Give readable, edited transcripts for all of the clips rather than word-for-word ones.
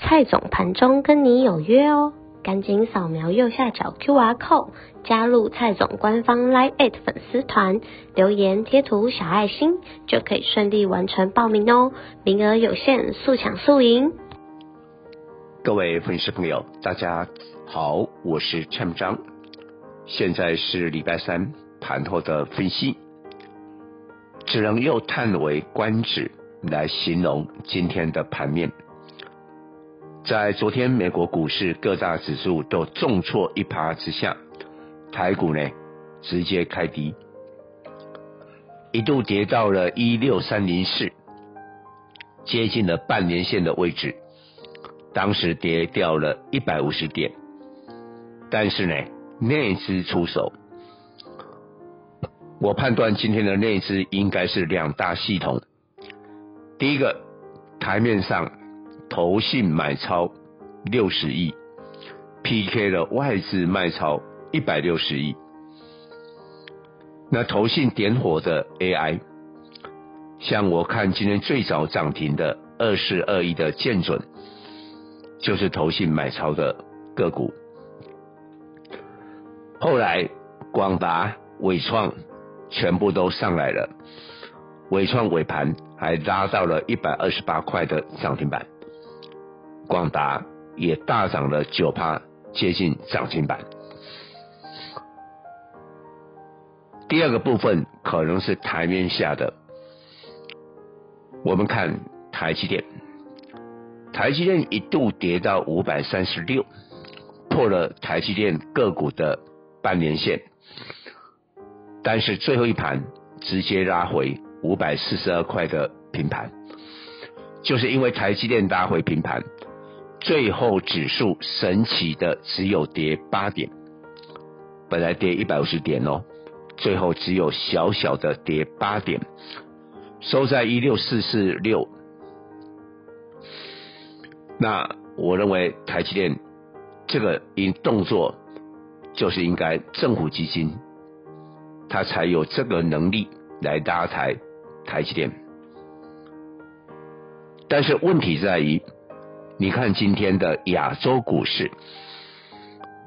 蔡总盘中跟你有约哦，赶紧扫描右下角 QR Code 加入蔡总官方 LINE@ 粉丝团，留言贴图小爱心就可以顺利完成报名哦，名额有限，速抢速赢。各位粉丝朋友，大家好，我是蔡明彰，现在是礼拜三盘后的分析，只能用叹为观止来形容今天的盘面。在昨天美国股市各大指数都重挫一趴之下，台股呢直接开低，一度跌到了16304，接近了半年线的位置，当时跌掉了150点，但是呢内资出手，我判断今天的内资应该是两大系统，第一个台面上投信买超60亿 PK 了外资卖超160亿，那投信点火的 AI， 像我看今天最早涨停的2421的建准，就是投信买超的个股，后来广达、伟创全部都上来了，伟创尾盘还拉到了128块的涨停板，广达也大涨了 9%， 接近涨停板。第二个部分可能是台面下的，我们看台积电，台积电一度跌到536，破了台积电个股的半年线，但是最后一盘直接拉回542块的平盘，就是因为台积电拉回平盘，最后指数神奇的只有跌8点，本来跌150点哦，最后只有小小的跌8点，收在16446。那我认为台积电这个动作就是应该政府基金，它才有这个能力来拉抬台积电。但是问题在于，你看今天的亚洲股市，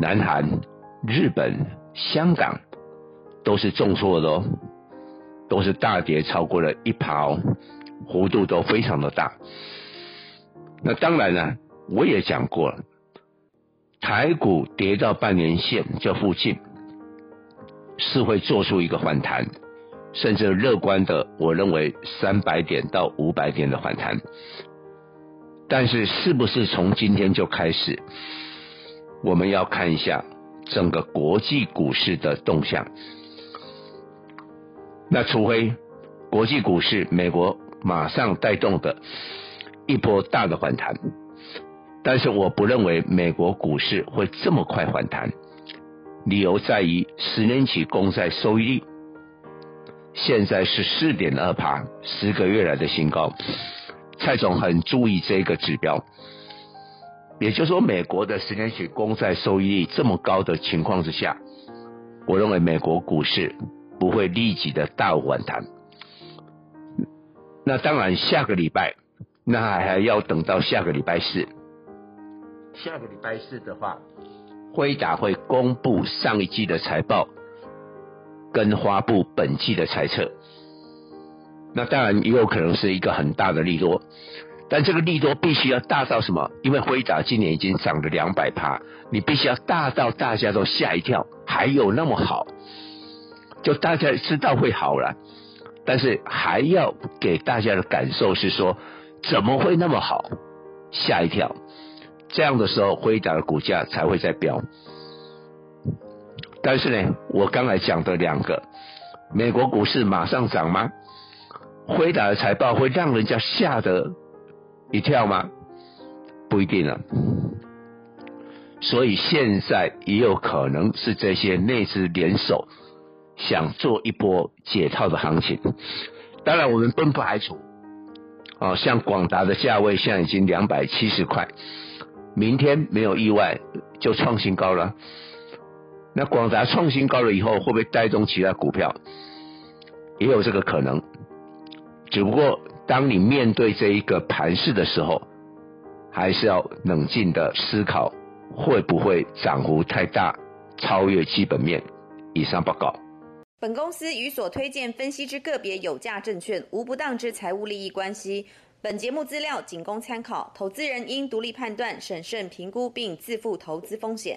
南韩、日本、香港都是重挫的哦，都是大跌超过了1%哦，幅度都非常的大。那当然了，我也讲过了，台股跌到半年线这附近是会做出一个反弹，甚至乐观的我认为300点到500点的反弹，但是是不是从今天就开始，我们要看一下整个国际股市的动向。那除非国际股市美国马上带动的一波大的反弹，但是我不认为美国股市会这么快反弹，理由在于10年期公债收益率现在是 4.2%， 10个月来的新高，蔡总很注意这个指标，也就是说美国的10年期公债收益率这么高的情况之下，我认为美国股市不会立即的大反弹。那当然下个礼拜，那还要等到下个礼拜四，下个礼拜四的话，辉达会公布上一季的财报跟发布本季的财测，那当然也有可能是一个很大的利多，但这个利多必须要大到什么？因为辉达今年已经涨了 200%， 你必须要大到大家都吓一跳，还有那么好，就大家知道会好了，但是还要给大家的感受是说怎么会那么好，吓一跳，这样的时候辉达的股价才会再飙。但是呢，我刚才讲的两个，美国股市马上涨吗？辉达的财报会让人家吓得一跳吗？不一定了。所以现在也有可能是这些内资联手想做一波解套的行情。当然我们并不排除像广达的价位现在已经270块，明天没有意外就创新高了。那广达创新高了以后，会不会带动其他股票？也有这个可能。只不过当你面对这一个盘势的时候，还是要冷静的思考会不会涨幅太大，超越基本面。以上报告。本公司与所推荐分析之个别有价证券无不当之财务利益关系。本节目资料仅供参考，投资人应独立判断、审慎评估并自负投资风险。